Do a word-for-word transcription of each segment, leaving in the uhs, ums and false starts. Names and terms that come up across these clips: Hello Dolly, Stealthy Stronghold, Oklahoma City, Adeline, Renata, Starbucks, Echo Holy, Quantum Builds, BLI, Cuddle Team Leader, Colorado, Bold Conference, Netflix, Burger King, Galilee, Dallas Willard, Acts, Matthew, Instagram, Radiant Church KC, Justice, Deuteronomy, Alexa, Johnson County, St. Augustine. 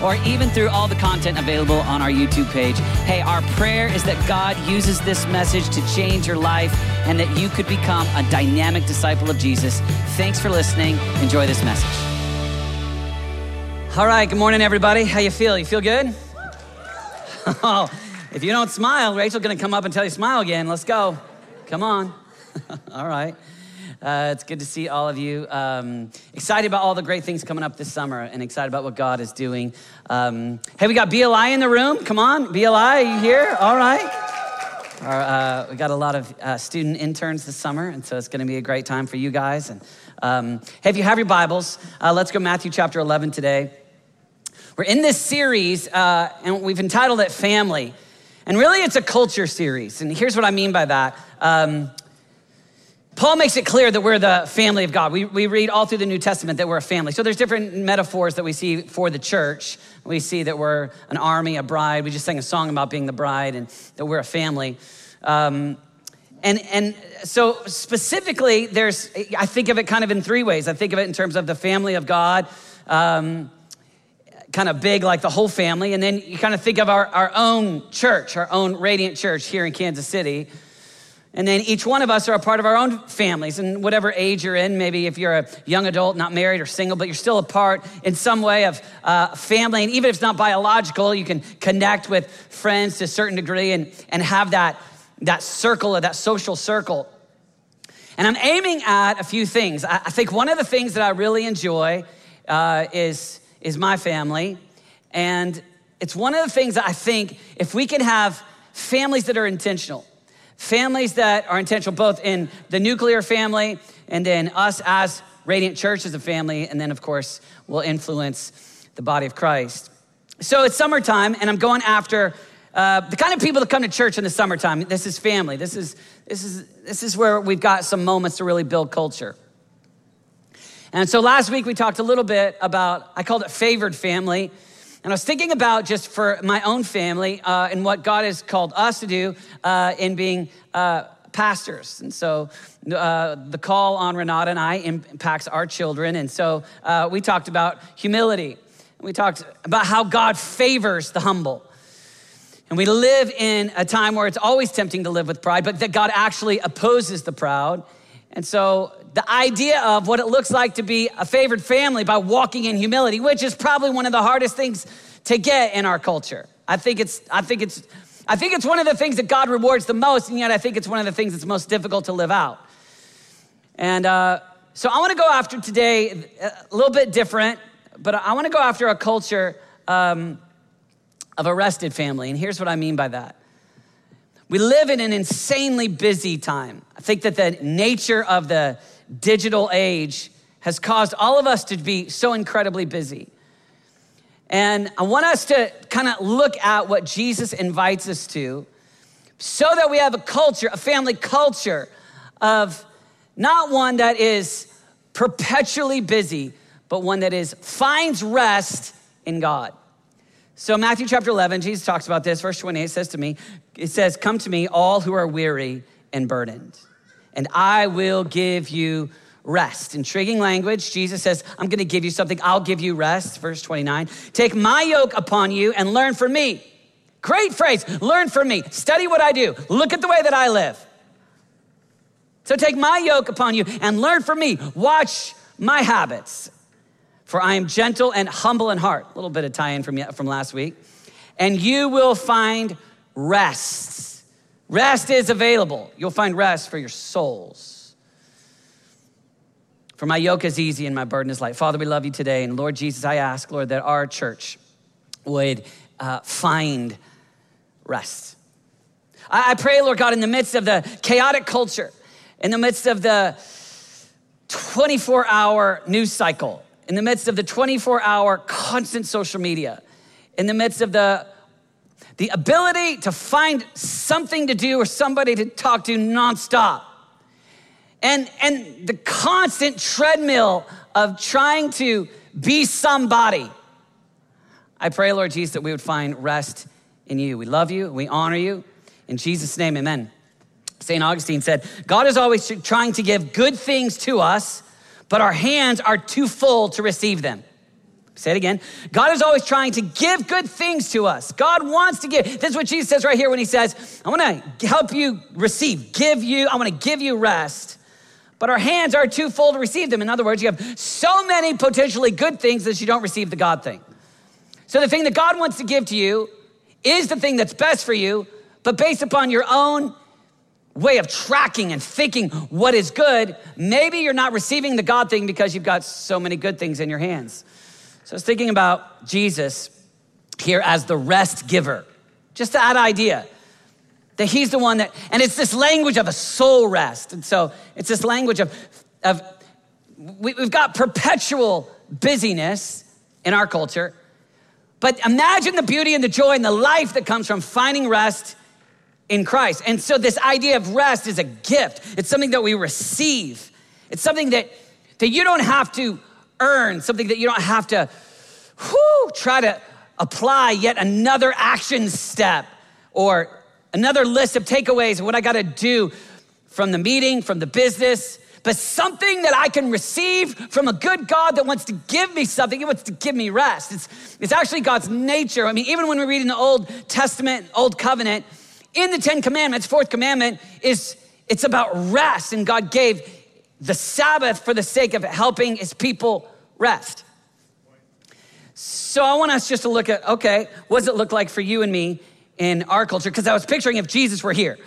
or even through all the content available on our YouTube page. Hey, our prayer is that God uses this message to change your life and that you could become a dynamic disciple of Jesus. Thanks for listening. Enjoy this message. All right, good morning, everybody. How you feel? You feel good? Oh, if you don't smile, Rachel's gonna come up and tell you smile again. Let's go. Come on. All right. Uh, it's good to see all of you. Um, excited about all the great things coming up this summer and excited about what God is doing. Um, hey, we got B L I in the room. Come on, B L I, are you here? All right. Our, uh, we got a lot of uh, student interns this summer, and so it's going to be a great time for you guys. And um, hey, if you have your Bibles, uh, let's go Matthew chapter eleven today. We're in this series, uh, and we've entitled it Family. And really, it's a culture series, and here's what I mean by that. Um, Paul makes it clear that we're the family of God. We, we read all through the New Testament that we're a family. So there's different metaphors that we see for the church. We see that we're an army, a bride. We just sang a song about being the bride and that we're a family. Um, and and so specifically, there's, I think of it kind of in three ways. I think of it in terms of the family of God, um, kind of big like the whole family. And then you kind of think of our, our own church, our own Radiant Church here in Kansas City. And then each one of us are a part of our own families, and whatever age you're in, maybe if you're a young adult, not married or single, but you're still a part in some way of uh, family. And even if it's not biological, you can connect with friends to a certain degree and, and have that, that circle or that social circle. And I'm aiming at a few things. I, I think one of the things that I really enjoy uh, is, is my family. And it's one of the things that I think if we can have families that are intentional, families that are intentional, both in the nuclear family and then us as Radiant Church as a family, and then, of course, will influence the body of Christ. So it's summertime, and I'm going after uh, the kind of people that come to church in the summertime. This is family. This is this is this is where we've got some moments to really build culture. And so last week we talked a little bit about, I called it favored family. And I was thinking about just for my own family uh, and what God has called us to do uh, in being uh, pastors. And so uh, the call on Renata and I impacts our children. And so uh, we talked about humility. We talked about how God favors the humble. And we live in a time where it's always tempting to live with pride, but that God actually opposes the proud. And so the idea of what it looks like to be a favored family by walking in humility, which is probably one of the hardest things to get in our culture. I think it's, I think it's, I think it's one of the things that God rewards the most, and yet I think it's one of the things that's most difficult to live out. And uh, so I want to go after today a little bit different, but I want to go after a culture um, of arrested family, and here's what I mean by that. We live in an insanely busy time. I think that the nature of the digital age has caused all of us to be so incredibly busy. And I want us to kind of look at what Jesus invites us to so that we have a culture, a family culture of not one that is perpetually busy, but one that is finds rest in God. So Matthew chapter eleven, Jesus talks about this. Verse twenty-eight says to me, it says, "Come to me, all who are weary and burdened, and I will give you rest." Intriguing language. Jesus says, I'm going to give you something. I'll give you rest. Verse twenty-nine, "Take my yoke upon you and learn from me." Great phrase. Learn from me. Study what I do. Look at the way that I live. So take my yoke upon you and learn from me. Watch my habits. For I am gentle and humble in heart. A little bit of tie-in from, from last week. And you will find rest. Rest is available. You'll find rest for your souls. For my yoke is easy and my burden is light. Father, we love you today. And Lord Jesus, I ask, Lord, that our church would uh, find rest. I-, I pray, Lord God, in the midst of the chaotic culture, in the midst of the twenty-four hour news cycle, in the midst of the twenty-four hour constant social media, in the midst of the The ability to find something to do or somebody to talk to nonstop. And, and the constant treadmill of trying to be somebody. I pray, Lord Jesus, that we would find rest in you. We love you. We honor you. In Jesus' name, amen. Saint Augustine said, God is always trying to give good things to us, but our hands are too full to receive them. Say it again. God is always trying to give good things to us. God wants to give. This is what Jesus says right here when he says, I want to help you receive, give you, I want to give you rest, but our hands are too full to receive them. In other words, you have so many potentially good things that you don't receive the God thing. So the thing that God wants to give to you is the thing that's best for you, but based upon your own way of tracking and thinking what is good, maybe you're not receiving the God thing because you've got so many good things in your hands. So I was thinking about Jesus here as the rest giver, just that idea that he's the one that, and it's this language of a soul rest. And so it's this language of, of we, we've got perpetual busyness in our culture, but imagine the beauty and the joy and the life that comes from finding rest in Christ. And so this idea of rest is a gift. It's something that we receive. It's something that, that you don't have to earn, something that you don't have to whew, try to apply yet another action step or another list of takeaways of what I got to do from the meeting, from the business, but something that I can receive from a good God that wants to give me something. He wants to give me rest. It's, it's actually God's nature. I mean, even when we read in the Old Testament, Old Covenant, in the Ten Commandments, fourth commandment is, it's about rest. And God gave the Sabbath for the sake of helping his people rest. So I want us just to look at, okay, what does it look like for you and me in our culture? Because I was picturing if Jesus were here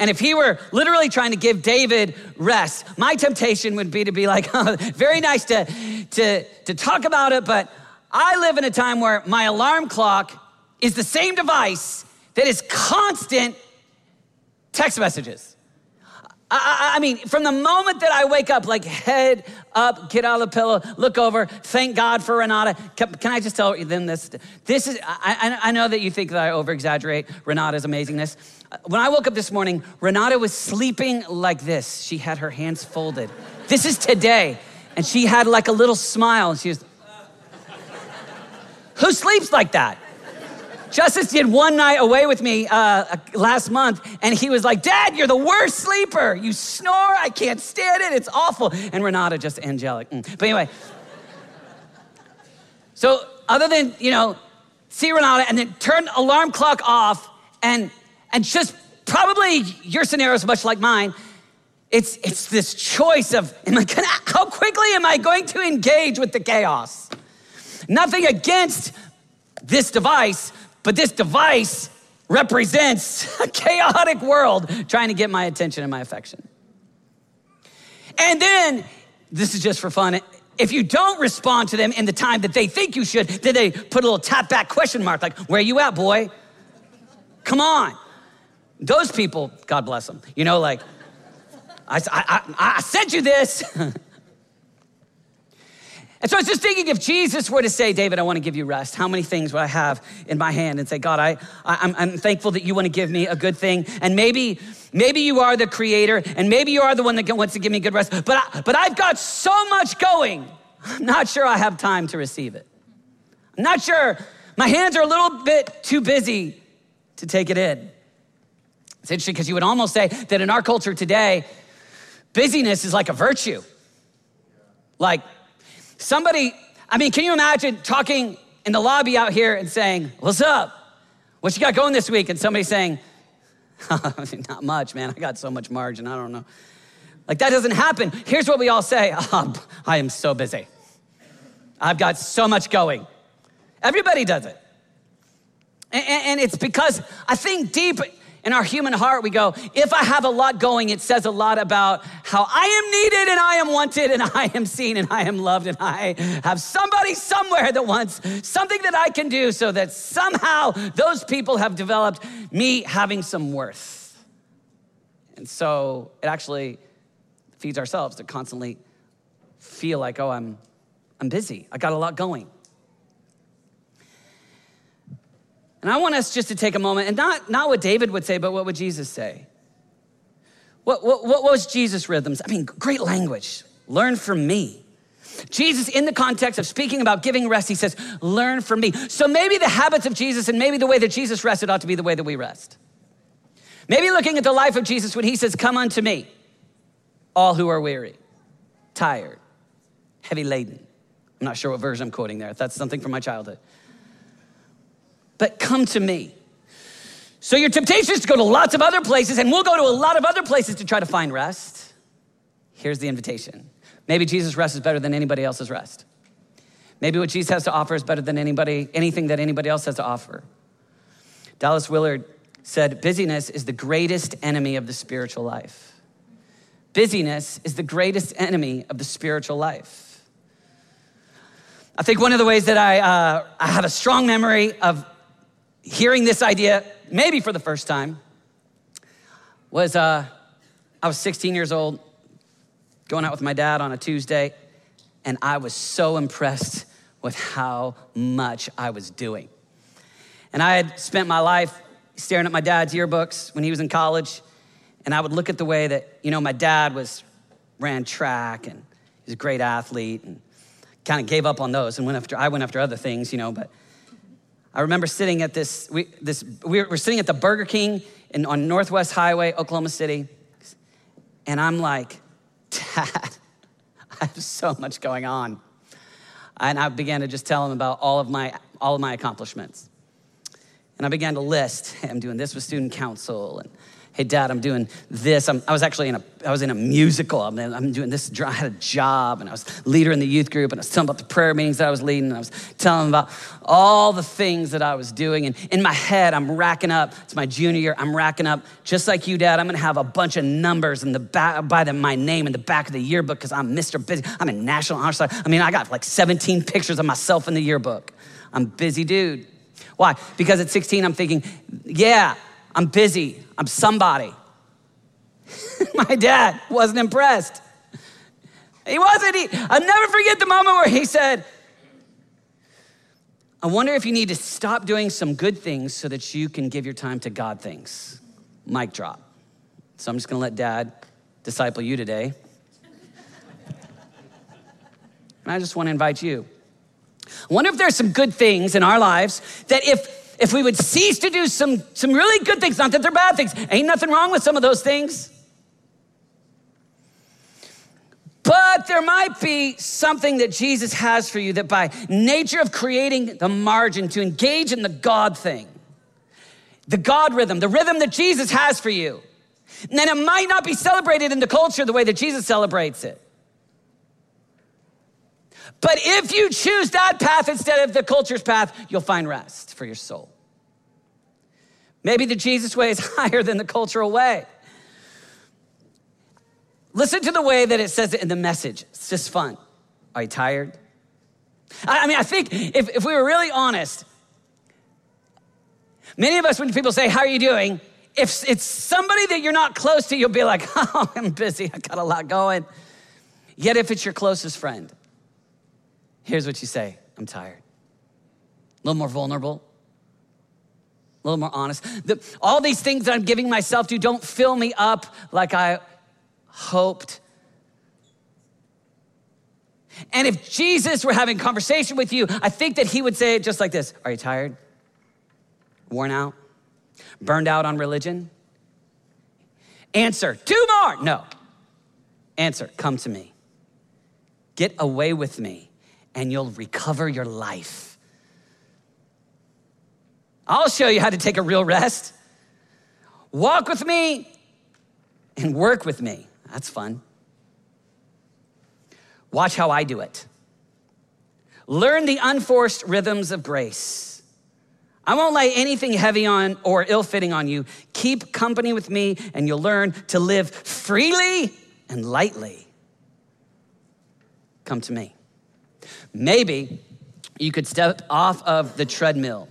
and if he were literally trying to give David rest, my temptation would be to be like, oh, very nice to, to, to talk about it. But I live in a time where my alarm clock is the same device that is constant text messages. I, I, I mean, from the moment that I wake up, like head up, get out of the pillow, look over, thank God for Renata. Can, can I just tell them this? This is, I, I know that you think that I over-exaggerate Renata's amazingness. When I woke up this morning, Renata was sleeping like this. She had her hands folded. This is today. And she had like a little smile. And she was, who sleeps like that? Justice did one night away with me uh, last month, and he was like, Dad, you're the worst sleeper. You snore, I can't stand it, it's awful. And Renata, just angelic. Mm. But anyway, so other than, you know, see Renata and then turn alarm clock off and and just probably your scenario is much like mine. It's, it's this choice of, am I gonna, how quickly am I going to engage with the chaos? Nothing against this device, but this device represents a chaotic world trying to get my attention and my affection. And then, this is just for fun, if you don't respond to them in the time that they think you should, then they put a little tap back question mark, like, where you at, boy? Come on. Those people, God bless them. You know, like, I, I, I sent you this. And so I was just thinking, if Jesus were to say, David, I want to give you rest, how many things would I have in my hand and say, God, I, I, I'm, I'm thankful that you want to give me a good thing. And maybe maybe you are the creator and maybe you are the one that wants to give me good rest. But, I, but I've got so much going. I'm not sure I have time to receive it. I'm not sure. My hands are a little bit too busy to take it in. It's interesting because you would almost say that in our culture today, busyness is like a virtue. Like, somebody, I mean, can you imagine talking in the lobby out here and saying, what's up? What you got going this week? And somebody saying, not much, man. I got so much margin. I don't know. Like, that doesn't happen. Here's what we all say. Oh, I am so busy. I've got so much going. Everybody does it. And, and it's because I think deep in our human heart, we go, if I have a lot going, it says a lot about how I am needed and I am wanted and I am seen and I am loved and I have somebody somewhere that wants something that I can do so that somehow those people have developed me having some worth. And so it actually feeds ourselves to constantly feel like, oh, I'm, I'm busy. I got a lot going. And I want us just to take a moment and not, not what David would say, but what would Jesus say? What, what, what was Jesus' rhythms? I mean, great language. Learn from me. Jesus, in the context of speaking about giving rest, he says, learn from me. So maybe the habits of Jesus and maybe the way that Jesus rested ought to be the way that we rest. Maybe looking at the life of Jesus when he says, come unto me, all who are weary, tired, heavy laden. I'm not sure what verse I'm quoting there. That's something from my childhood. But come to me. So your temptation is to go to lots of other places, and we'll go to a lot of other places to try to find rest. Here's the invitation. Maybe Jesus' rest is better than anybody else's rest. Maybe what Jesus has to offer is better than anybody, anything that anybody else has to offer. Dallas Willard said, busyness is the greatest enemy of the spiritual life. Busyness is the greatest enemy of the spiritual life. I think one of the ways that I, uh, I have a strong memory of hearing this idea, maybe for the first time, was uh, I was sixteen years old, going out with my dad on a Tuesday, and I was so impressed with how much I was doing. And I had spent my life staring at my dad's yearbooks when he was in college, and I would look at the way that, you know, my dad was ran track, and he was a great athlete, and kind of gave up on those, and went after I went after other things, you know, but I remember sitting at this, we, this, we were sitting at the Burger King in, on Northwest Highway, Oklahoma City, and I'm like, Dad, I have so much going on. And I began to just tell him about all of my all of my accomplishments. And I began to list, hey, I'm doing this with student council, and hey, Dad, I'm doing this. I'm, I was actually in a, I was in a musical. I'm, I'm doing this, I had a job, and I was leader in the youth group, and I was telling about the prayer meetings that I was leading, and I was telling about all the things that I was doing. And in my head, I'm racking up, it's my junior year, I'm racking up, just like you, Dad, I'm gonna have a bunch of numbers in the back, by the, my name in the back of the yearbook, because I'm Mister Busy. I'm a National Honor Society. I mean, I got like seventeen pictures of myself in the yearbook. I'm busy, dude. Why? Because at sixteen, I'm thinking, yeah, I'm busy. I'm somebody. My dad wasn't impressed. He wasn't. He, I'll never forget the moment where he said, I wonder if you need to stop doing some good things so that you can give your time to God things. Mic drop. So I'm just going to let Dad disciple you today. And I just want to invite you. I wonder if there's some good things in our lives that if If we would cease to do some, some really good things, not that they're bad things, ain't nothing wrong with some of those things. But there might be something that Jesus has for you that by nature of creating the margin to engage in the God thing, the God rhythm, the rhythm that Jesus has for you, and then it might not be celebrated in the culture the way that Jesus celebrates it. But if you choose that path instead of the culture's path, you'll find rest for your soul. Maybe the Jesus way is higher than the cultural way. Listen to the way that it says it in the message. It's just fun. Are you tired? I mean, I think if, if we were really honest, many of us, when people say, how are you doing? If it's somebody that you're not close to, you'll be like, oh, I'm busy. I got a lot going. Yet if it's your closest friend, here's what you say, I'm tired. A little more vulnerable, a little more honest. The, all these things that I'm giving myself to don't fill me up like I hoped. And if Jesus were having a conversation with you, I think that he would say it just like this. Are you tired? Worn out? Burned out on religion? Answer, two more. No. Answer, come to me. Get away with me, and you'll recover your life. I'll show you how to take a real rest. Walk with me and work with me. That's fun. Watch how I do it. Learn the unforced rhythms of grace. I won't lay anything heavy on or ill-fitting on you. Keep company with me, and you'll learn to live freely and lightly. Come to me. Maybe you could step off of the treadmill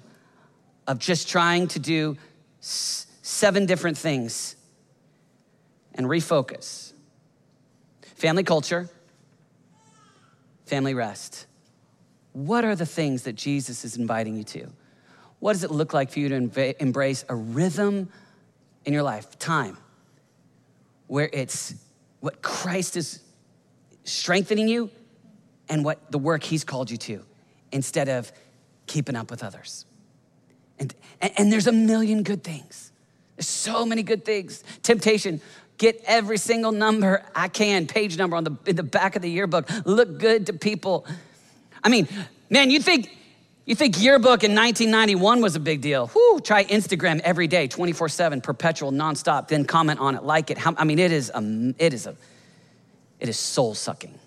of just trying to do s- seven different things and refocus. Family culture, family rest. What are the things that Jesus is inviting you to? What does it look like for you to inv- embrace a rhythm in your life? Time, where it's what Christ is strengthening you and what the work he's called you to, instead of keeping up with others. And, and, and there's a million good things. There's so many good things. Temptation, get every single number I can, page number on the in the back of the yearbook. Look good to people. I mean, man, you think you think yearbook in nineteen ninety-one was a big deal. Whew, try Instagram every day, twenty-four seven, perpetual, nonstop, then comment on it, like it. How, I mean, it is a, it is a, it is soul-sucking.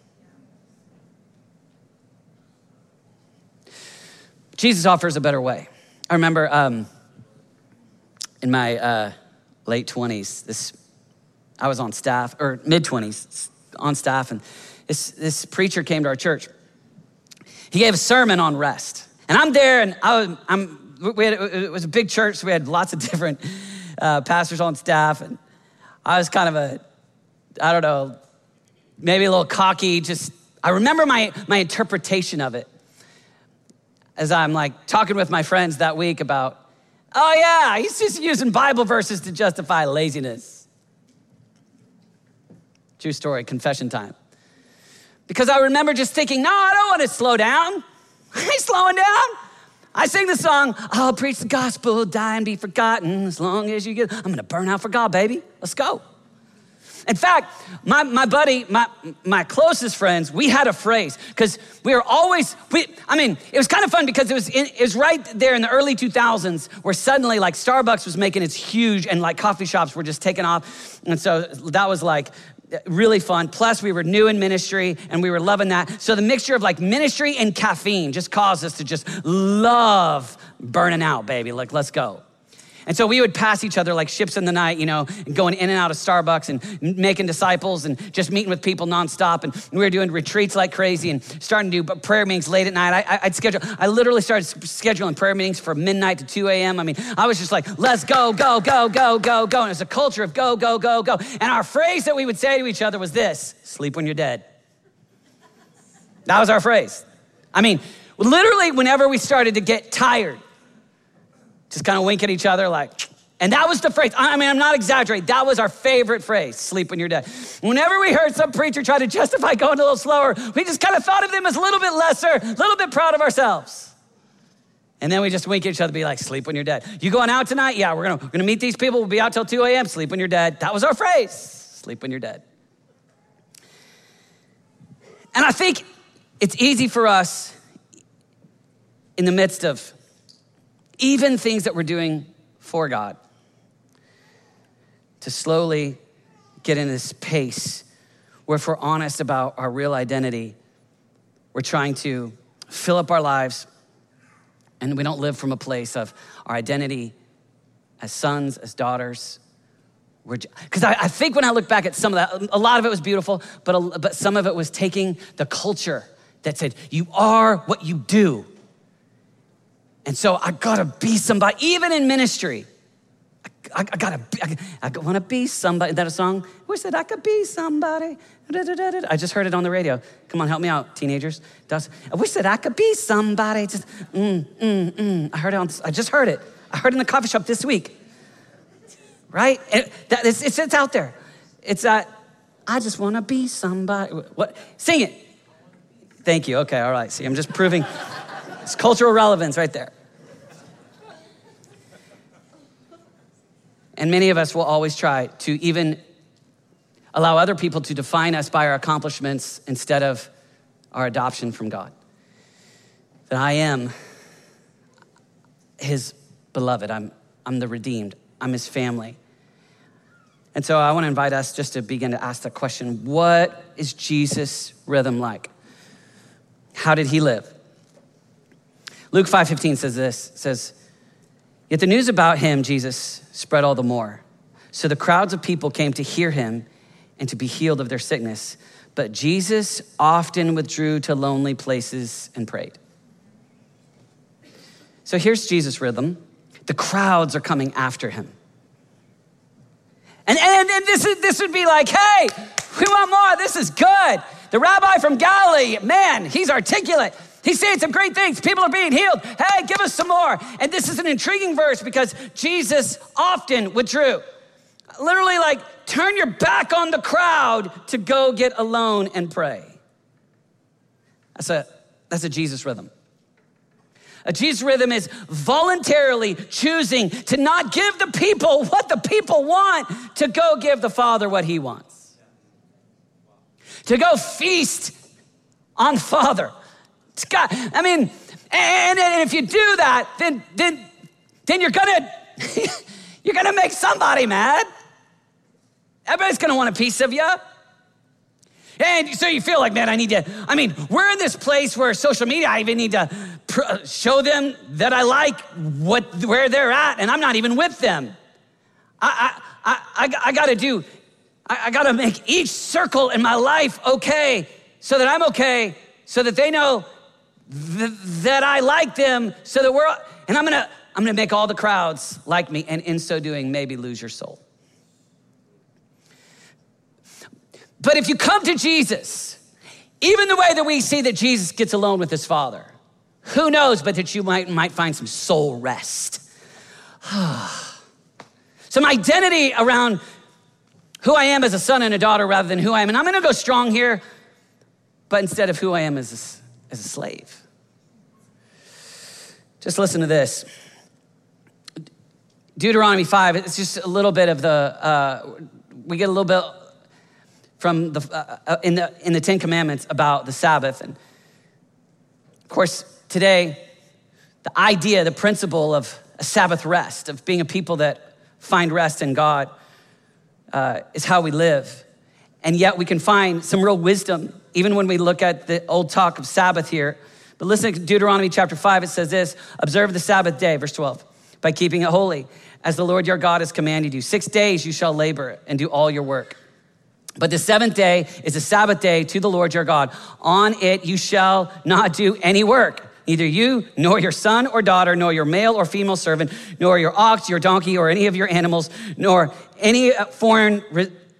Jesus offers a better way. I remember um, in my uh, late twenties, this I was on staff, or mid-twenties, on staff, and this, this preacher came to our church. He gave a sermon on rest. And I'm there, and I was, I'm, we had, it was a big church, so we had lots of different uh, pastors on staff, and I was kind of a, I don't know, maybe a little cocky, just, I remember my my interpretation of it as I'm like talking with my friends that week about, oh yeah, he's just using Bible verses to justify laziness. True story, confession time. Because I remember just thinking, no, I don't want to slow down. I ain't slowing down. I sing the song, I'll preach the gospel, die and be forgotten. As long as you get, I'm going to burn out for God, baby. Let's go. In fact, my, my buddy, my, my closest friends, we had a phrase because we were always, we, I mean, it was kind of fun because it was, in, it was right there in the early two thousands where suddenly like Starbucks was making its huge and like coffee shops were just taking off. And so that was like, really fun. Plus, we were new in ministry and we were loving that. So the mixture of like ministry and caffeine just caused us to just love burning out, baby. Like, let's go. And so we would pass each other like ships in the night, you know, going in and out of Starbucks and making disciples and just meeting with people nonstop. And we were doing retreats like crazy and starting to do prayer meetings late at night. I, I'd schedule, I literally started scheduling prayer meetings from midnight to two a.m. I mean, I was just like, let's go, go, go, go, go, go. And it's a culture of go, go, go, go. And our phrase that we would say to each other was this, sleep when you're dead. That was our phrase. I mean, literally whenever we started to get tired, just kind of wink at each other like, and that was the phrase. I mean, I'm not exaggerating. That was our favorite phrase, sleep when you're dead. Whenever we heard some preacher try to justify going a little slower, we just kind of thought of them as a little bit lesser, a little bit proud of ourselves. And then we just wink at each other, be like, sleep when you're dead. You going out tonight? Yeah, we're gonna, we're gonna meet these people. We'll be out till two a.m., sleep when you're dead. That was our phrase, sleep when you're dead. And I think it's easy for us in the midst of even things that we're doing for God, to slowly get in this pace where if we're honest about our real identity, we're trying to fill up our lives and we don't live from a place of our identity as sons, as daughters. Because I, I think when I look back at some of that, a lot of it was beautiful, but, a, but some of it was taking the culture that said, you are what you do. And so I gotta be somebody, even in ministry. I, I, I gotta, be, I, I wanna be somebody. Is that a song? Wish that I could be somebody. Da, da, da, da. I just heard it on the radio. Come on, help me out, teenagers. I wish that I could be somebody. Just, mm, mm, mm. I heard it on, I just heard it. I heard it in the coffee shop this week, right? It, that, it's, it's, it's out there. It's that, uh, I just wanna be somebody. What? Sing it. Thank you, okay, all right. See, I'm just proving it's cultural relevance right there. And many of us will always try to even allow other people to define us by our accomplishments instead of our adoption from God. That I am his beloved. I'm, I'm the redeemed. I'm his family. And so I want to invite us just to begin to ask the question, what is Jesus' rhythm like? How did he live? Luke five fifteen says this, says, yet the news about him, Jesus, spread all the more. So the crowds of people came to hear him and to be healed of their sickness. But Jesus often withdrew to lonely places and prayed. So here's Jesus' rhythm. The crowds are coming after him. And, and, and this, is, this would be like, hey, we want more. This is good. The rabbi from Galilee, man, he's articulate. He's saying some great things. People are being healed. Hey, give us some more. And this is an intriguing verse because Jesus often withdrew. literally like turn your back on the crowd to go get alone and pray. That's a, that's a Jesus rhythm. A Jesus rhythm is voluntarily choosing to not give the people what the people want, to go give the Father what he wants. To go feast on Father. It's God. I mean, and, and if you do that, then then then you're gonna you're gonna make somebody mad. Everybody's gonna want a piece of you. And so you feel like, man, I need to, I mean, we're in this place where social media, I even need to pr- show them that I like what where they're at, and I'm not even with them. I I I, I gotta do, I, I gotta make each circle in my life okay, so that I'm okay, so that they know th- that I like them, so that we're, and I'm gonna, I'm gonna make all the crowds like me, and in so doing, maybe lose your soul. But if you come to Jesus, even the way that we see that Jesus gets alone with his Father, who knows but that you might, might find some soul rest. Some identity around who I am as a son and a daughter rather than who I am. And I'm gonna go strong here, but instead of who I am as a, as a slave. Just listen to this. Deuteronomy five, it's just a little bit of the, uh, we get a little bit from the uh, in the in the Ten Commandments about the Sabbath. And of course, today, the idea, the principle of a Sabbath rest, of being a people that find rest in God, uh, is how we live. And yet we can find some real wisdom, even when we look at the old talk of Sabbath here. But listen to Deuteronomy chapter five, it says this: observe the Sabbath day, verse twelve, by keeping it holy, as the Lord your God has commanded you. Six days you shall labor and do all your work. But the seventh day is a Sabbath day to the Lord your God. On it you shall not do any work, neither you nor your son or daughter, nor your male or female servant, nor your ox, your donkey, or any of your animals, nor any foreign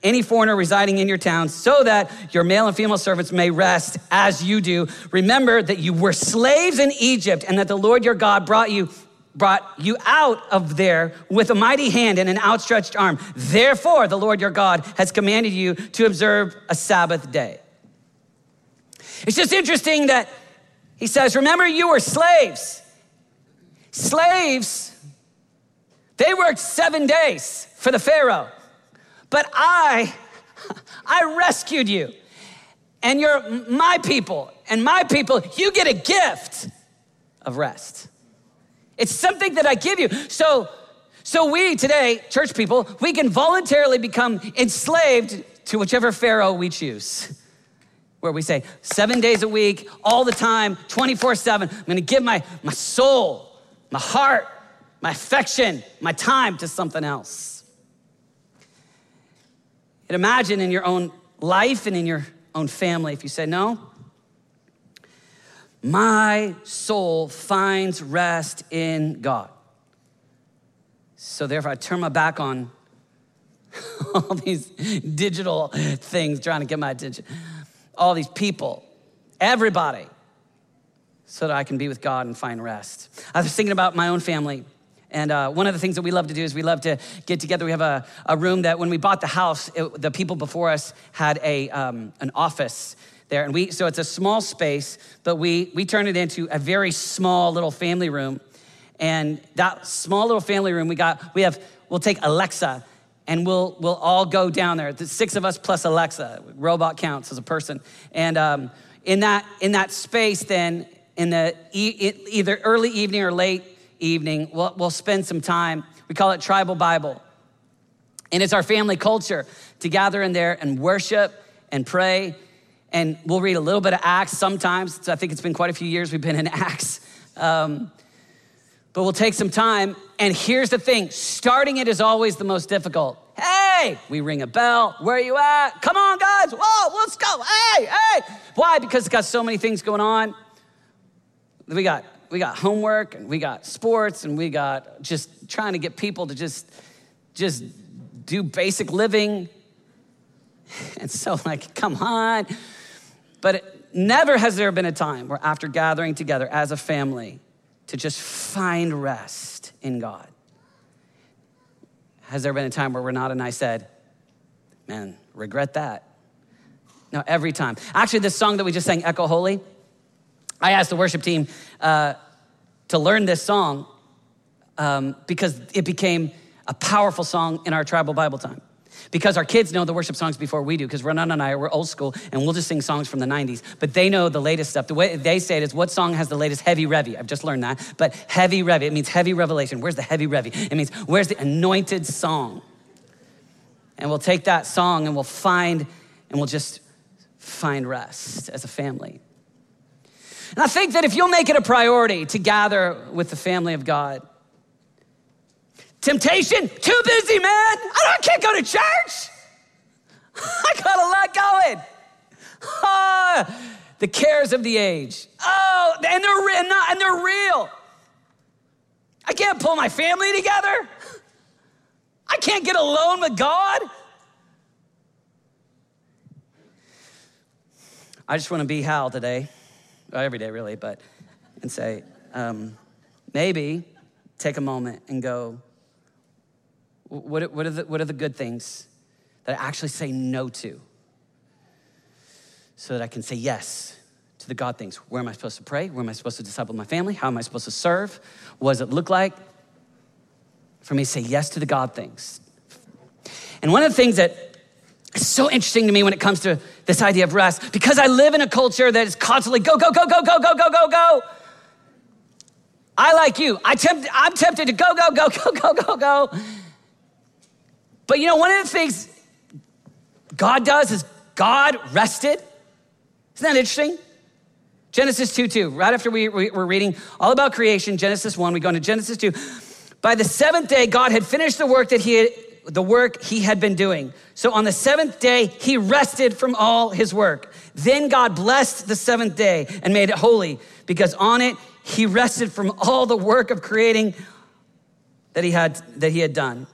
any foreigner residing in your town, so that your male and female servants may rest as you do. Remember that you were slaves in Egypt, and that the Lord your God brought you brought you out of there with a mighty hand and an outstretched arm. Therefore, the Lord your God has commanded you to observe a Sabbath day. It's just interesting that he says, remember you were slaves. Slaves, they worked seven days for the Pharaoh, but I, I rescued you, and you're my people, and my people, you get a gift of rest. It's something that I give you. So, so we today, church people, we can voluntarily become enslaved to whichever Pharaoh we choose. Where we say, seven days a week, all the time, twenty-four seven, I'm gonna give my, my soul, my heart, my affection, my time to something else. And imagine in your own life and in your own family, if you say, no, my soul finds rest in God. So therefore, I turn my back on all these digital things trying to get my attention. All these people, everybody, so that I can be with God and find rest. I was thinking about my own family. And uh, one of the things that we love to do is we love to get together. We have a, a room that when we bought the house, it, the people before us had a um, an office there, and we, so it's a small space, but we we turned it into a very small little family room. And that small little family room, we got, we have, we'll take Alexa, and we'll we'll all go down there. The six of us plus Alexa, robot counts as a person. And um, in that in that space, then in the e- it, either early evening or late evening, we'll we'll spend some time. We call it Tribal Bible, and it's our family culture to gather in there and worship and pray. And we'll read a little bit of Acts sometimes. So I think it's been quite a few years we've been in Acts. Um, but we'll take some time. And here's the thing. Starting it is always the most difficult. Hey, we ring a bell. Where are you at? Come on, guys. Whoa, let's go. Hey, hey. Why? Because it's got so many things going on. We got we got homework, and we got sports, and we got just trying to get people to just, just do basic living. And so, like, come on. But it, never has there been a time where after gathering together as a family to just find rest in God. Has there been a time where Renata and I said, man, regret that? No, every time. Actually, this song that we just sang, Echo Holy, I asked the worship team uh, to learn this song um, because it became a powerful song in our tribal Bible time. Because our kids know the worship songs before we do, because Renata and I, we're old school, and we'll just sing songs from the nineties. But they know the latest stuff. The way they say it is, what song has the latest heavy revy? I've just learned that. But heavy revy, it means heavy revelation. Where's the heavy revy? It means, where's the anointed song? And we'll take that song and we'll find, and we'll just find rest as a family. And I think that if you'll make it a priority to gather with the family of God, temptation, too busy, man. I, don't, I can't go to church. I got a lot going. Oh, the cares of the age. Oh, and they're, and, not, and they're real. I can't pull my family together. I can't get alone with God. I just want to be Hal today, well, every day really, but, and say, um, maybe take a moment and go, What, what, are the, what are the good things that I actually say no to so that I can say yes to the God things? Where am I supposed to pray? Where am I supposed to disciple my family? How am I supposed to serve? What does it look like for me to say yes to the God things? And one of the things that is so interesting to me when it comes to this idea of rest, because I live in a culture that is constantly go, go, go, go, go, go, go, go, go. I like you. I tempt, I'm tempted to go, go, go, go, go, go, go. But you know, one of the things God does is God rested. Isn't that interesting? Genesis two two, right after we, we, we're reading all about creation, Genesis one, we go into Genesis two. By the seventh day, God had finished the work that he had, the work he had been doing. So on the seventh day, he rested from all his work. Then God blessed the seventh day and made it holy because on it, he rested from all the work of creating that he had, that he had done.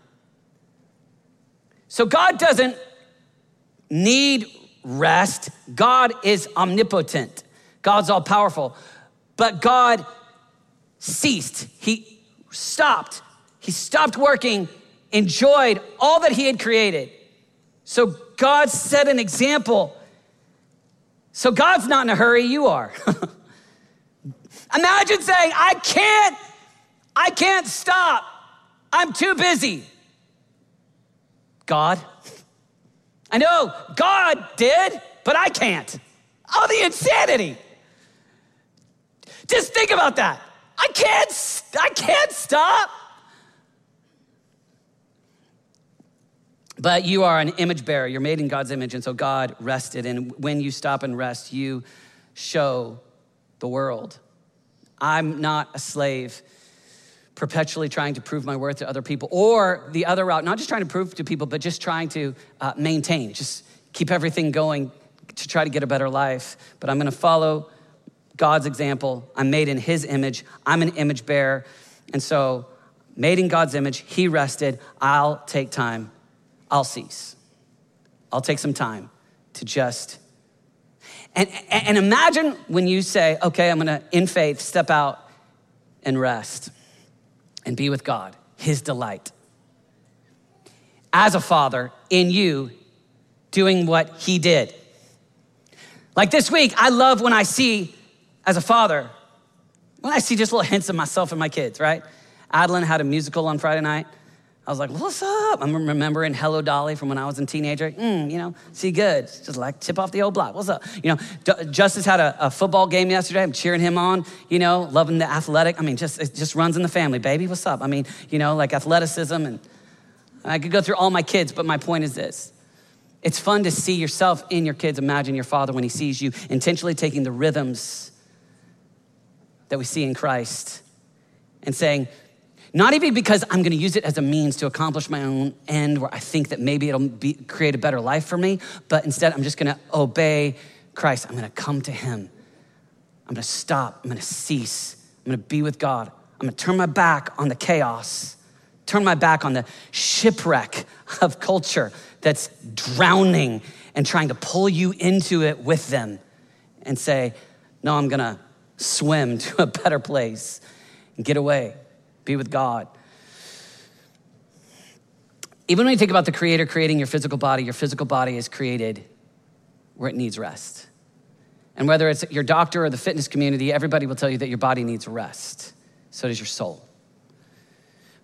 So God doesn't need rest. God is omnipotent. God's all powerful. But God ceased. He stopped. He stopped working, enjoyed all that he had created. So God set an example. So God's not in a hurry, you are. Imagine saying, I can't, I can't stop. I'm too busy. God, I know God did, but I can't. Oh, the insanity. Just think about that. I can't, I can't stop. But you are an image bearer. You're made in God's image. And so God rested. And when you stop and rest, you show the world. I'm not a slave perpetually trying to prove my worth to other people, or the other route, not just trying to prove to people, but just trying to uh, maintain, just keep everything going to try to get a better life. But I'm gonna follow God's example. I'm made in his image. I'm an image bearer. And so made in God's image, he rested. I'll take time. I'll cease. I'll take some time to just, and, and imagine when you say, okay, I'm gonna, in faith, step out and rest. And be with God, his delight. As a father in you, doing what he did. Like this week, I love when I see, as a father, when I see just little hints of myself and my kids, right? Adeline had a musical on Friday night. I was like, what's up? I'm remembering Hello Dolly from when I was a teenager. Mm, you know, see good. Just like tip off the old block. What's up? You know, Justice had a, a football game yesterday. I'm cheering him on, you know, loving the athletic. I mean, just it just runs in the family, baby. What's up? I mean, you know, like athleticism. And I could go through all my kids, but my point is this. It's fun to see yourself in your kids. Imagine your father when he sees you intentionally taking the rhythms that we see in Christ and saying, not even because I'm gonna use it as a means to accomplish my own end where I think that maybe it'll be, create a better life for me, but instead I'm just gonna obey Christ. I'm gonna come to him. I'm gonna stop, I'm gonna cease. I'm gonna be with God. I'm gonna turn my back on the chaos, turn my back on the shipwreck of culture that's drowning and trying to pull you into it with them and say, no, I'm gonna swim to a better place and get away. Be with God. even when you think about the Creator creating your physical body, your physical body is created where it needs rest. And whether it's your doctor or the fitness community, everybody will tell you that your body needs rest. So does your soul.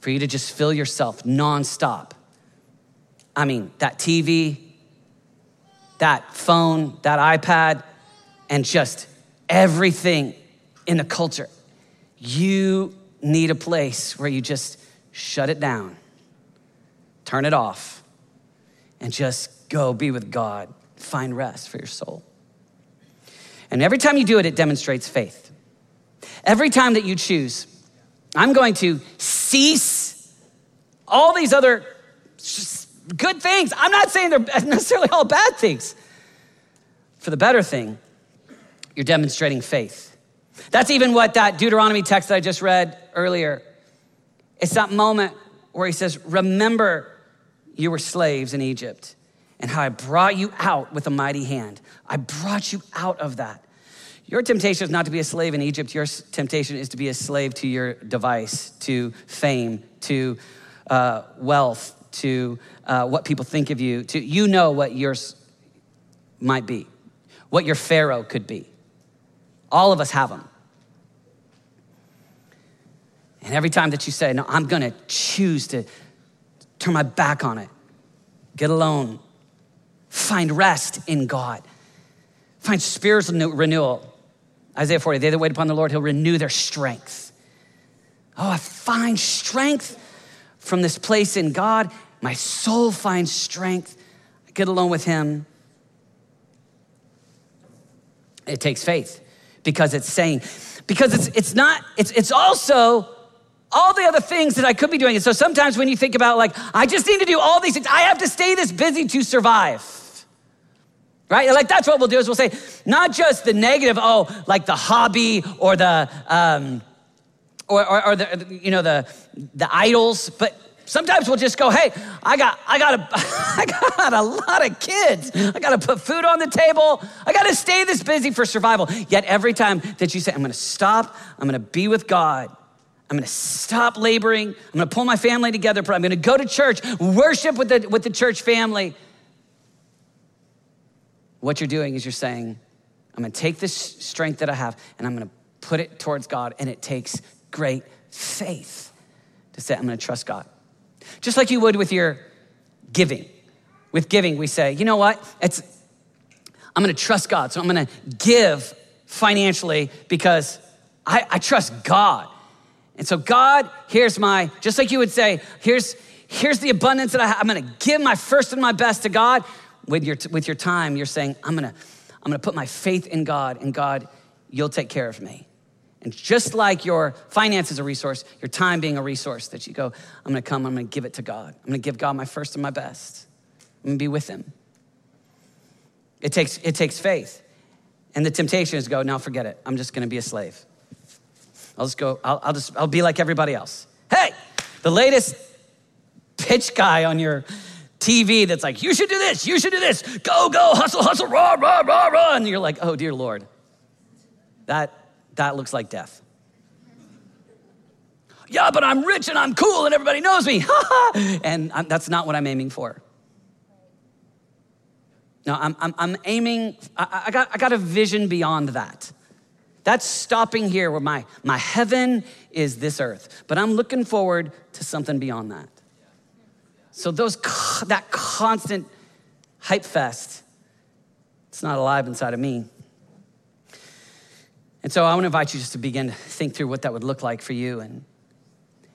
For you to just fill yourself nonstop. I mean, that T V, that phone, that iPad, and just everything in the culture. You need a place where you just shut it down, turn it off, and just go be with God. Find rest for your soul. And every time you do it, it demonstrates faith. Every time that you choose, I'm going to cease all these other good things. I'm not saying they're necessarily all bad things. For the better thing, you're demonstrating faith. That's even what that Deuteronomy text that I just read earlier. It's that moment where he says, remember you were slaves in Egypt and how I brought you out with a mighty hand. I brought you out of that. Your temptation is not to be a slave in Egypt. Your temptation is to be a slave to your device, to fame, to uh, wealth, to uh, what people think of you. To you know what yours might be, what your Pharaoh could be. All of us have them. And every time that you say, no, I'm gonna choose to turn my back on it, get alone, find rest in God, find spiritual renewal. Isaiah forty, they that wait upon the Lord, he'll renew their strength. Oh, I find strength from this place in God. My soul finds strength. I get alone with him. It takes faith. Because it's saying, because it's it's not, it's it's also all the other things that I could be doing. And so sometimes when you think about like, I just need to do all these things. I have to stay this busy to survive, right? Like that's what we'll do is we'll say, not just the negative, oh, like the hobby or the, um, or, or, or the, you know, the, the idols. But sometimes we'll just go, hey, I got, I got a, I got a lot of kids. I got to put food on the table. I got to stay this busy for survival. Yet every time that you say, I'm going to stop, I'm going to be with God. I'm going to stop laboring. I'm going to pull my family together. I'm going to go to church, worship with the, with the church family. What you're doing is you're saying, I'm going to take this strength that I have and I'm going to put it towards God. And it takes great faith to say, I'm going to trust God. Just like you would with your giving. With giving, we say, you know what? It's I'm going to trust God. So I'm going to give financially because I, I trust God. And so God, here's my, just like you would say, here's, here's the abundance that I have. I'm going to give my first and my best to God. With your, with your time, you're saying, I'm going to, I'm going to put my faith in God, and God, you'll take care of me. And just like your finance is a resource, your time being a resource that you go, I'm gonna come, I'm gonna give it to God. I'm gonna give God my first and my best. I'm gonna be with him. It takes, it takes faith. And the temptation is to go, no, forget it. I'm just gonna be a slave. I'll just go, I'll, I'll just, I'll be like everybody else. Hey, the latest pitch guy on your T V that's like, you should do this, you should do this. Go, go, hustle, hustle, rah, rah, rah, rah. And you're like, oh dear Lord, that, That looks like death. Yeah, but I'm rich and I'm cool and everybody knows me. And I'm, that's not what I'm aiming for. No, I'm, I'm, I'm aiming, I, I, got, I got a vision beyond that. That's stopping here where my, my heaven is this earth. But I'm looking forward to something beyond that. So those that constant hype fest, it's not alive inside of me. And so I want to invite you just to begin to think through what that would look like for you. And,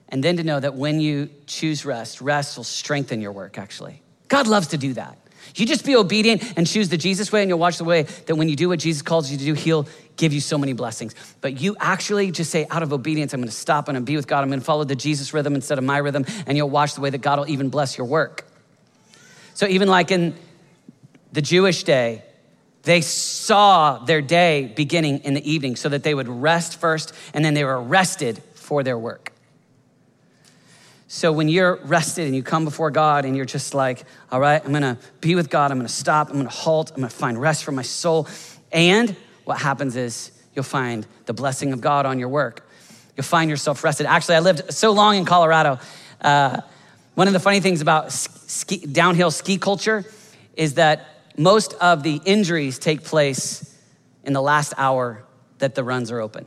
and then to know that when you choose rest, rest will strengthen your work, actually. God loves to do that. You just be obedient and choose the Jesus way, and you'll watch the way that when you do what Jesus calls you to do, he'll give you so many blessings. But you actually just say, out of obedience, I'm going to stop and be with God. I'm going to follow the Jesus rhythm instead of my rhythm. And you'll watch the way that God will even bless your work. So even like in the Jewish day, they saw their day beginning in the evening so that they would rest first, and then they were rested for their work. So when you're rested and you come before God and you're just like, all right, I'm gonna be with God, I'm gonna stop, I'm gonna halt, I'm gonna find rest for my soul. And what happens is you'll find the blessing of God on your work. You'll find yourself rested. Actually, I lived so long in Colorado uh, One of the funny things about ski, downhill ski culture is that most of the injuries take place in the last hour that the runs are open.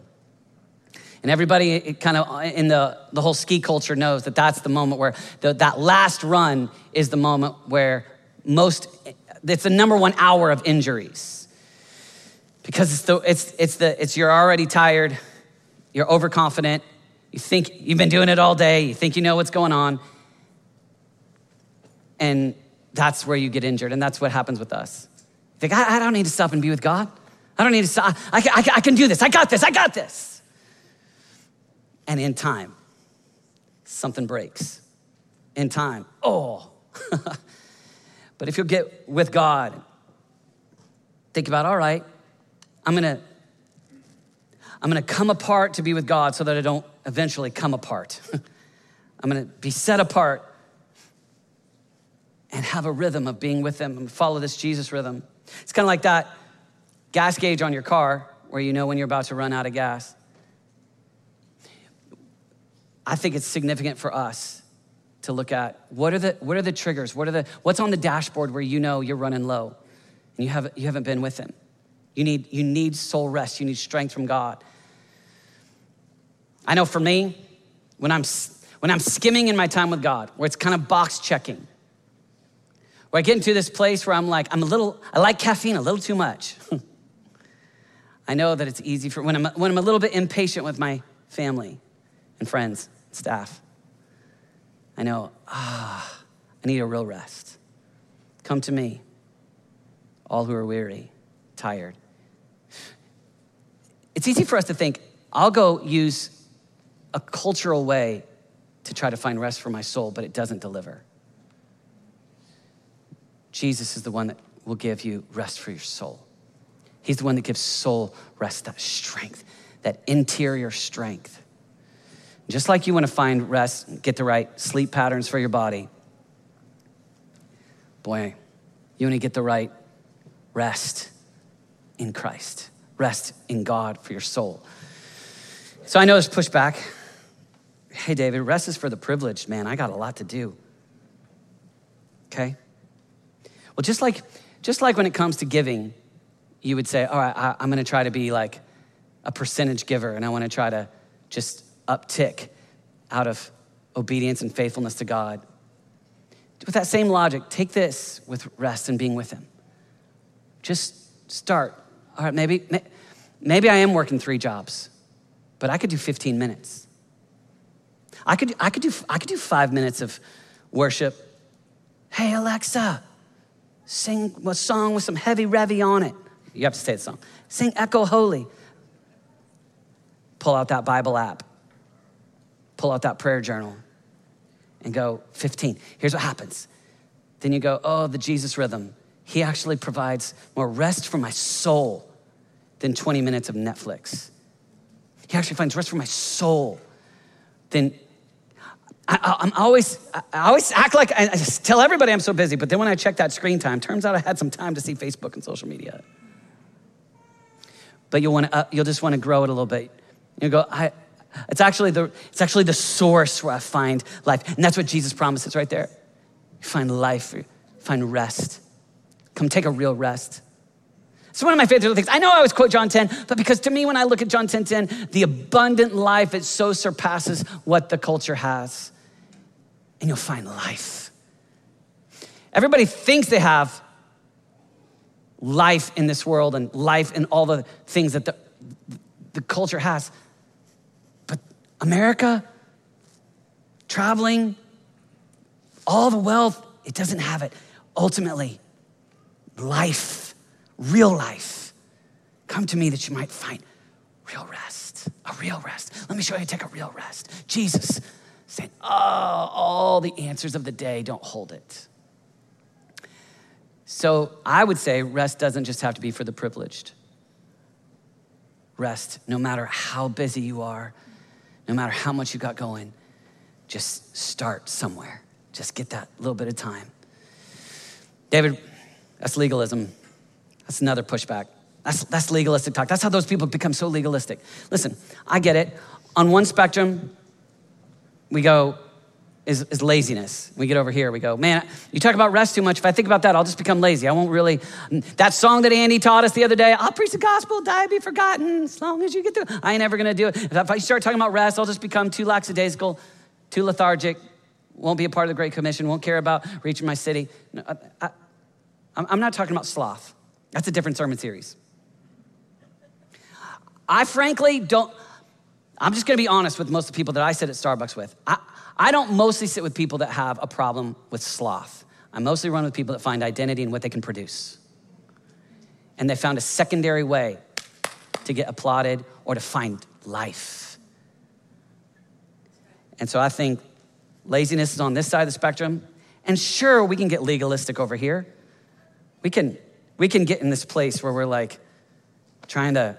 And everybody kind of in the, the whole ski culture knows that that's the moment where the, that last run is the moment where most, it's the number one hour of injuries. Because it's the, it's, it's the, it's you're already tired, you're overconfident, you think you've been doing it all day, you think you know what's going on. And that's where you get injured. And that's what happens with us. You think, I, I don't need to stop and be with God. I don't need to stop. I, I, I can do this. I got this. I got this. And in time, something breaks. In time, oh. But if you'll get with God, think about, all right, I'm gonna, I'm gonna come apart to be with God so that I don't eventually come apart. I'm gonna be set apart and have a rhythm of being with them and follow this Jesus rhythm. It's kind of like that gas gauge on your car where you know when you're about to run out of gas. I think it's significant for us to look at what are the what are the triggers? What are the what's on the dashboard where you know you're running low and you haven't you haven't been with him. You need you need soul rest, you need strength from God. I know for me, when I'm when I'm skimming in my time with God, where it's kind of box checking, where I get into this place where I'm like, I'm a little, I like caffeine a little too much. I know that it's easy for, when I'm, when I'm a little bit impatient with my family and friends, staff, I know, ah, I need a real rest. Come to me, all who are weary, tired. It's easy for us to think, I'll go use a cultural way to try to find rest for my soul, but it doesn't deliver. Jesus is the one that will give you rest for your soul. He's the one that gives soul rest, that strength, that interior strength. Just like you want to find rest and get the right sleep patterns for your body, boy, you want to get the right rest in Christ, rest in God for your soul. So I know there's pushback. Hey, David, rest is for the privileged, man. I got a lot to do. Okay? Well, just like just like when it comes to giving, you would say, all right, I, I'm gonna try to be like a percentage giver and I wanna try to just uptick out of obedience and faithfulness to God. With that same logic, take this with rest and being with him. Just start, all right, maybe, maybe I am working three jobs, but I could do fifteen minutes. I could, I could do, I could do five minutes of worship. Hey, Alexa, sing a song with some heavy revy on it. You have to say the song. Sing Echo Holy. Pull out that Bible app. Pull out that prayer journal and go fifteen. Here's what happens. Then you go, oh, the Jesus rhythm. He actually provides more rest for my soul than twenty minutes of Netflix. He actually finds rest for my soul than I, I'm always, I always act like, I just tell everybody I'm so busy, but then when I check that screen time, turns out I had some time to see Facebook and social media. But you'll want to, uh, you'll just want to grow it a little bit. You'll go, I, it's actually the, it's actually the source where I find life. And that's what Jesus promises right there. You find life, you find rest. Come take a real rest. It's one of my favorite things. I know I always quote John ten, but because to me, when I look at John ten ten, the abundant life, it so surpasses what the culture has. And you'll find life. Everybody thinks they have life in this world and life in all the things that the, the culture has. But America, traveling, all the wealth, it doesn't have it. Ultimately, life, real life. Come to me that you might find real rest, a real rest. Let me show you how to take a real rest. Jesus saying, oh, all the answers of the day, don't hold it. So I would say rest doesn't just have to be for the privileged. Rest, no matter how busy you are, no matter how much you got going, just start somewhere. Just get that little bit of time. David, that's legalism. That's another pushback. That's, that's legalistic talk. That's how those people become so legalistic. Listen, I get it. On one spectrum, we go, is, is laziness. We get over here, we go, man, you talk about rest too much. If I think about that, I'll just become lazy. I won't really, that song that Andy taught us the other day, I'll preach the gospel, die, be forgotten, as long as you get through. I ain't ever gonna do it. If I start talking about rest, I'll just become too lackadaisical, too lethargic, won't be a part of the Great Commission, won't care about reaching my city. No, I, I, I'm not talking about sloth. That's a different sermon series. I frankly don't, I'm just gonna be honest with most of the people that I sit at Starbucks with. I, I don't mostly sit with people that have a problem with sloth. I mostly run with people that find identity in what they can produce. And they found a secondary way to get applauded or to find life. And so I think laziness is on this side of the spectrum. And sure, we can get legalistic over here. We can, we can get in this place where we're like trying to,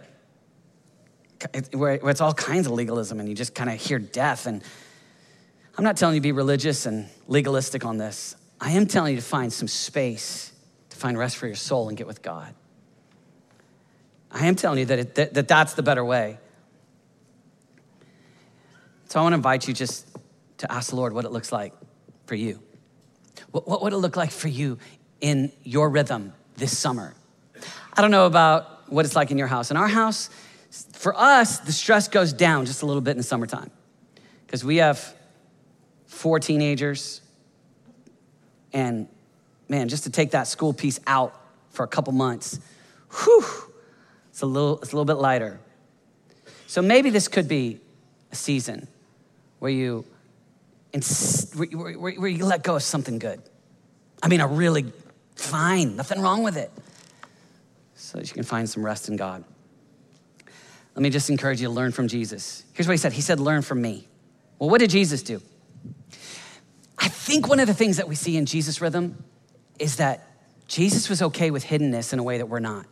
where it's all kinds of legalism and you just kind of hear death. And I'm not telling you to be religious and legalistic on this. I am telling you to find some space to find rest for your soul and get with God. I am telling you that, it, that, that that's the better way. So I want to invite you just to ask the Lord what it looks like for you. What, what would it look like for you in your rhythm this summer? I don't know about what it's like in your house. In our house, for us, the stress goes down just a little bit in the summertime because we have four teenagers, and man, just to take that school piece out for a couple months, whew, it's a little, it's a little bit lighter. So maybe this could be a season where you, where, where, where you let go of something good. I mean, a really fine, nothing wrong with it, so that you can find some rest in God. Let me just encourage you to learn from Jesus. Here's what he said. He said, learn from me. Well, what did Jesus do? I think one of the things that we see in Jesus' rhythm is that Jesus was okay with hiddenness in a way that we're not.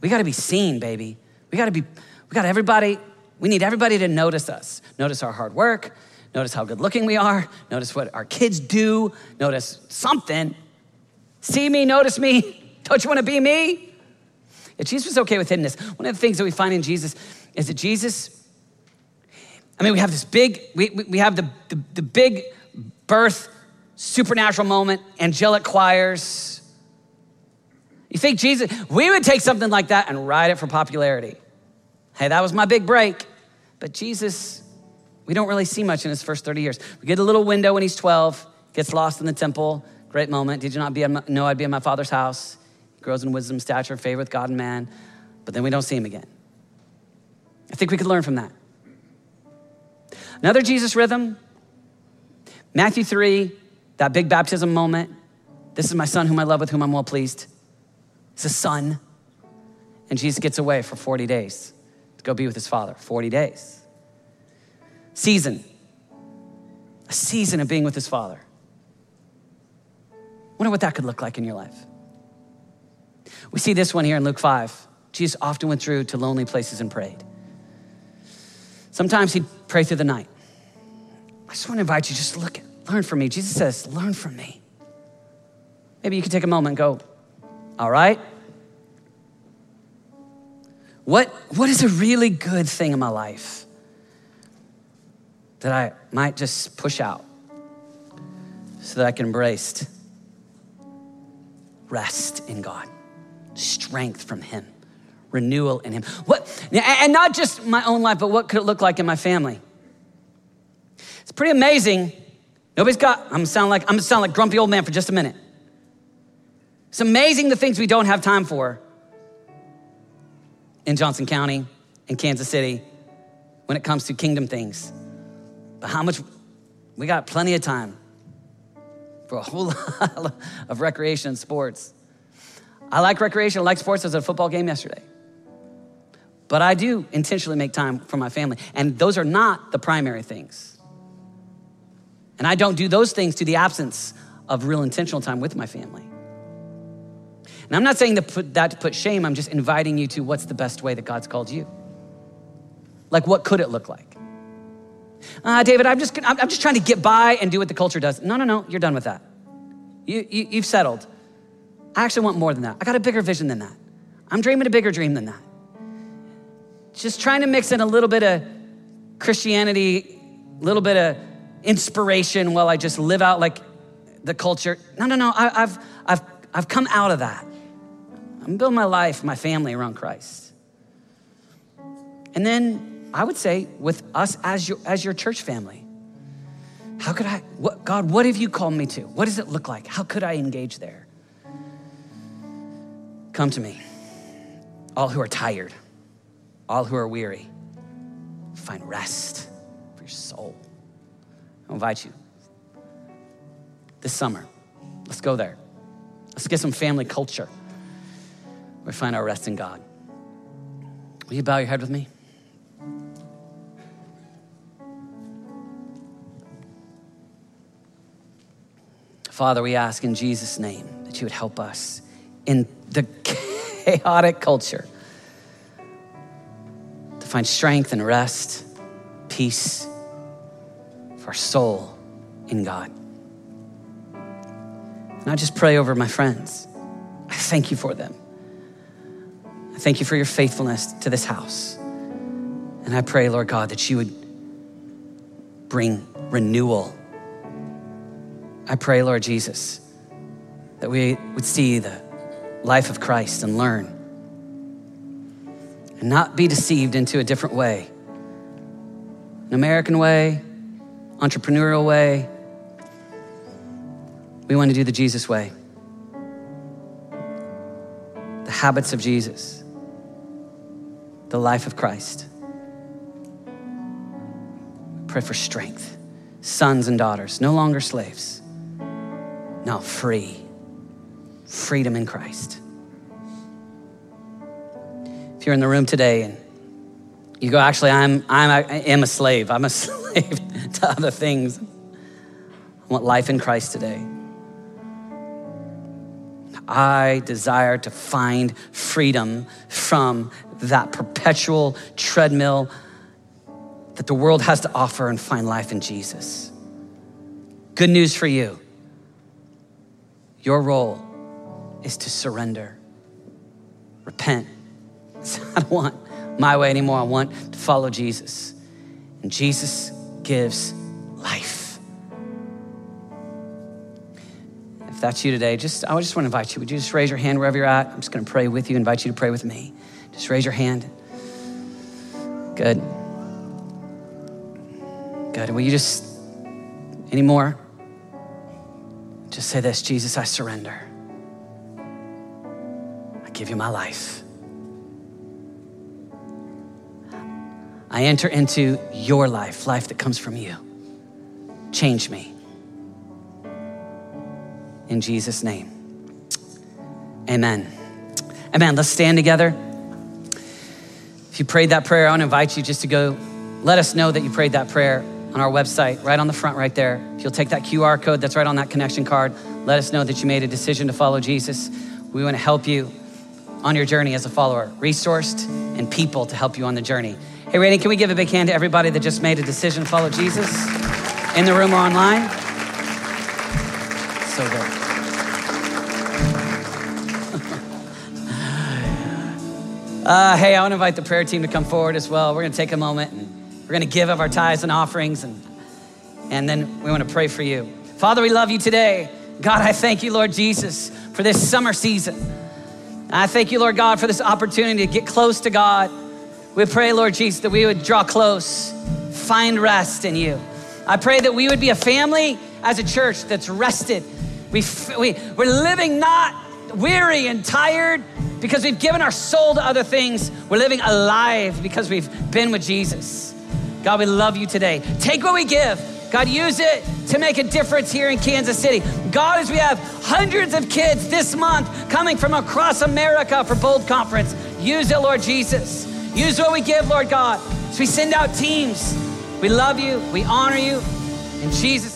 We gotta be seen, baby. We gotta be, we got everybody, we need everybody to notice us. Notice our hard work, notice how good looking we are, notice what our kids do, notice something. See me, notice me, don't you wanna be me? If Jesus was okay with hiddenness, one of the things that we find in Jesus is that Jesus, I mean, we have this big, we, we have the, the, the big birth, supernatural moment, angelic choirs. You think Jesus, we would take something like that and ride it for popularity. Hey, that was my big break. But Jesus, we don't really see much in his first thirty years. We get a little window when he's twelve, gets lost in the temple. Great moment. Did you not be? No, I'd be in my Father's house. Grows in wisdom, stature, favor with God and man, but then we don't see him again. I think we could learn from that. Another Jesus rhythm, Matthew three, that big baptism moment. This is my son whom I love, with whom I'm well pleased. It's a son. And Jesus gets away for forty days to go be with his Father, forty days. Season, a season of being with his Father. Wonder what that could look like in your life. We see this one here in Luke five. Jesus often went through to lonely places and prayed. Sometimes he'd pray through the night. I just want to invite you, just look, learn from me. Jesus says, learn from me. Maybe you could take a moment and go, all right. What, what is a really good thing in my life that I might just push out so that I can embrace rest in God? Strength from him, renewal in him. What, and not just my own life, but what could it look like in my family? It's pretty amazing. Nobody's got, I'm gonna sound like, I'm gonna sound like grumpy old man for just a minute. It's amazing the things we don't have time for in Johnson County, in Kansas City, when it comes to kingdom things. But how much, we got plenty of time for a whole lot of recreation and sports. I like recreation, I like sports. I was at a football game yesterday. But I do intentionally make time for my family. And those are not the primary things. And I don't do those things to the absence of real intentional time with my family. And I'm not saying that, put, that to put shame, I'm just inviting you to what's the best way that God's called you. Like, what could it look like? Ah, uh, David, I'm just, I'm just trying to get by and do what the culture does. No, no, no, you're done with that. You, you, you've settled. I actually want more than that. I got a bigger vision than that. I'm dreaming a bigger dream than that. Just trying to mix in a little bit of Christianity, a little bit of inspiration while I just live out like the culture. No, no, no, I, I've, I've, I've come out of that. I'm building my life, my family around Christ. And then I would say with us as your, as your church family, how could I, what, God, what have you called me to? What does it look like? How could I engage there? Come to me, all who are tired, all who are weary, find rest for your soul. I invite you this summer. Let's go there. Let's get some family culture. We find our rest in God. Will you bow your head with me? Father, we ask in Jesus' name that you would help us in the chaotic culture to find strength and rest, peace for our soul in God. And I just pray over my friends. I thank you for them. I thank you for your faithfulness to this house. And I pray, Lord God, that you would bring renewal. I pray, Lord Jesus, that we would see the life of Christ and learn and not be deceived into a different way, an American way, entrepreneurial way. We want to do the Jesus way, the habits of Jesus, the life of Christ. Pray for strength, sons and daughters, no longer slaves, now free, freedom in Christ. If you're in the room today and you go, actually, I'm I'm I am a slave. I'm a slave to other things. I want life in Christ today. I desire to find freedom from that perpetual treadmill that the world has to offer and find life in Jesus. Good news for you. Your role is to surrender, repent. I don't want my way anymore. I want to follow Jesus. And Jesus gives life. If that's you today, just I just want to invite you. Would you just raise your hand wherever you're at? I'm just going to pray with you, invite you to pray with me. Just raise your hand. Good. Good. Will you just, any more? Just say this, Jesus, I surrender. I give you my life. I enter into your life, life that comes from you. Change me. In Jesus' name, amen. Amen, let's stand together. If you prayed that prayer, I wanna invite you just to go, let us know that you prayed that prayer on our website, right on the front right there. If you'll take that Q R code that's right on that connection card, let us know that you made a decision to follow Jesus. We wanna help you on your journey as a follower, resourced and people to help you on the journey. Hey, Radiant, can we give a big hand to everybody that just made a decision to follow Jesus in the room or online? So good. Uh, hey, I want to invite the prayer team to come forward as well. We're going to take a moment and we're going to give up our tithes and offerings, and and then we want to pray for you. Father, we love you today. God, I thank you, Lord Jesus, for this summer season. I thank you, Lord God, for this opportunity to get close to God. We pray, Lord Jesus, that we would draw close, find rest in you. I pray that we would be a family as a church that's rested. We, we, we're living not weary and tired, because we've given our soul to other things. We're living alive because we've been with Jesus. God, we love you today. Take what we give. God, use it to make a difference here in Kansas City. God, as we have hundreds of kids this month coming from across America for Bold Conference, use it, Lord Jesus. Use what we give, Lord God, as we send out teams. We love you. We honor you. In Jesus' name.